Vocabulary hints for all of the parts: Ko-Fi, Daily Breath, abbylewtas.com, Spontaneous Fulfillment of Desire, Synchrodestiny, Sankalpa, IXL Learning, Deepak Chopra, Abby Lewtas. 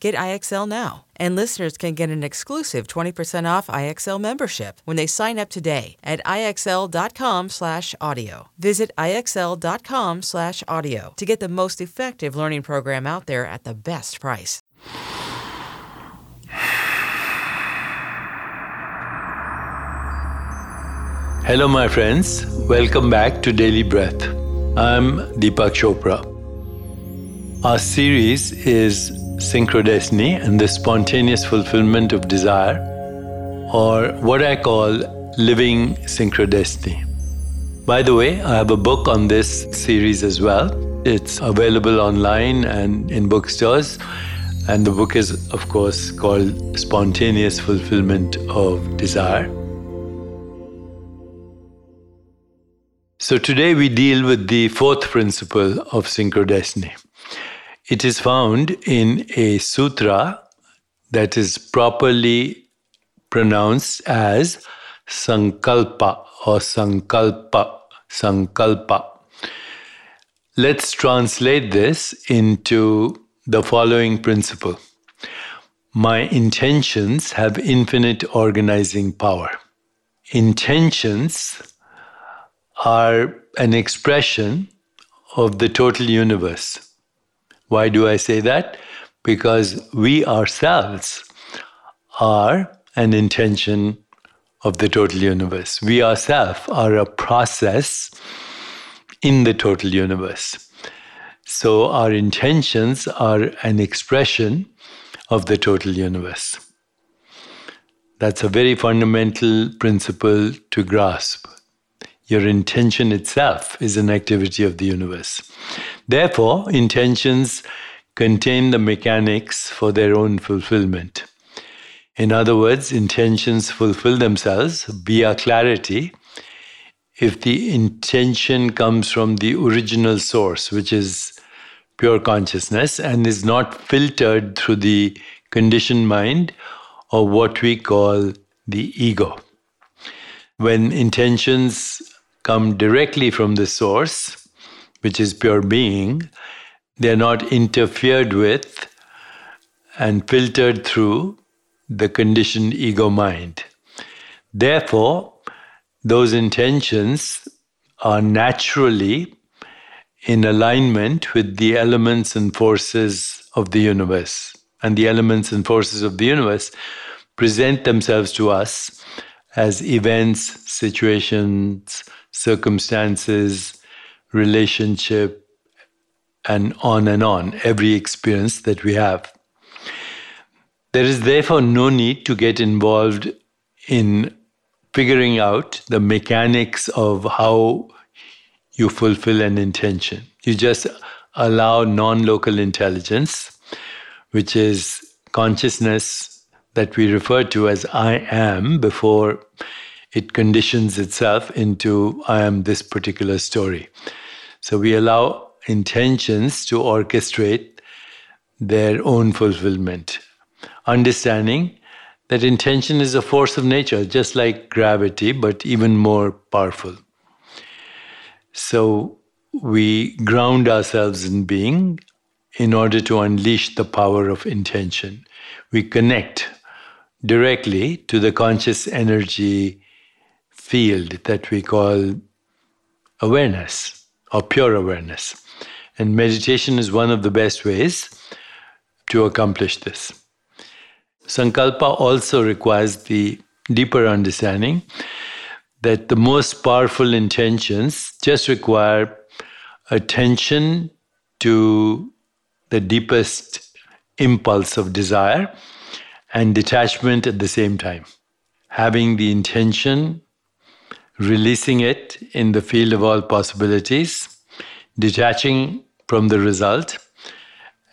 Get IXL now, and listeners can get an exclusive 20% off IXL membership when they sign up today at IXL.com/audio. Visit IXL.com/audio to get the most effective learning program out there at the best price. Hello, my friends. Welcome back to Daily Breath. I'm Deepak Chopra. Our series is Synchrodestiny and the Spontaneous Fulfillment of Desire, or what I call Living Synchrodestiny. By the way, I have a book on this series as well. It's available online and in bookstores, and the book is, of course, called Spontaneous Fulfillment of Desire. So today we deal with the fourth principle of synchrodestiny. It is found in a sutra that is properly pronounced as Sankalpa or Sankalpa, Sankalpa. Let's translate this into the following principle. My intentions have infinite organizing power. Intentions are an expression of the total universe. Why do I say that? Because we ourselves are an intention of the total universe. We ourselves are a process in the total universe. So our intentions are an expression of the total universe. That's a very fundamental principle to grasp. Your intention itself is an activity of the universe. Therefore, intentions contain the mechanics for their own fulfillment. In other words, intentions fulfill themselves via clarity if the intention comes from the original source, which is pure consciousness, and is not filtered through the conditioned mind or what we call the ego. When intentions come directly from the source, which is pure being, they're not interfered with and filtered through the conditioned ego mind. Therefore, those intentions are naturally in alignment with the elements and forces of the universe. And the elements and forces of the universe present themselves to us as events, situations, circumstances, relationship, and on, every experience that we have. There is therefore no need to get involved in figuring out the mechanics of how you fulfill an intention. You just allow non-local intelligence, which is consciousness, that we refer to as I am before it conditions itself into I am this particular story. So we allow intentions to orchestrate their own fulfillment, understanding that intention is a force of nature, just like gravity, but even more powerful. So we ground ourselves in being in order to unleash the power of intention. We connect directly to the conscious energy field that we call awareness or pure awareness. And meditation is one of the best ways to accomplish this. Sankalpa also requires the deeper understanding that the most powerful intentions just require attention to the deepest impulse of desire and detachment at the same time. Having the intention, releasing it in the field of all possibilities, detaching from the result,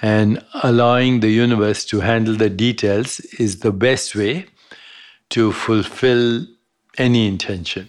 and allowing the universe to handle the details is the best way to fulfill any intention.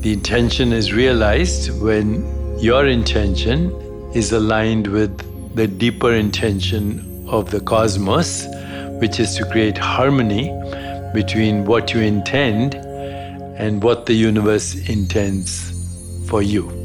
The intention is realized when your intention is aligned with the deeper intention of the cosmos, which is to create harmony between what you intend and what the universe intends for you.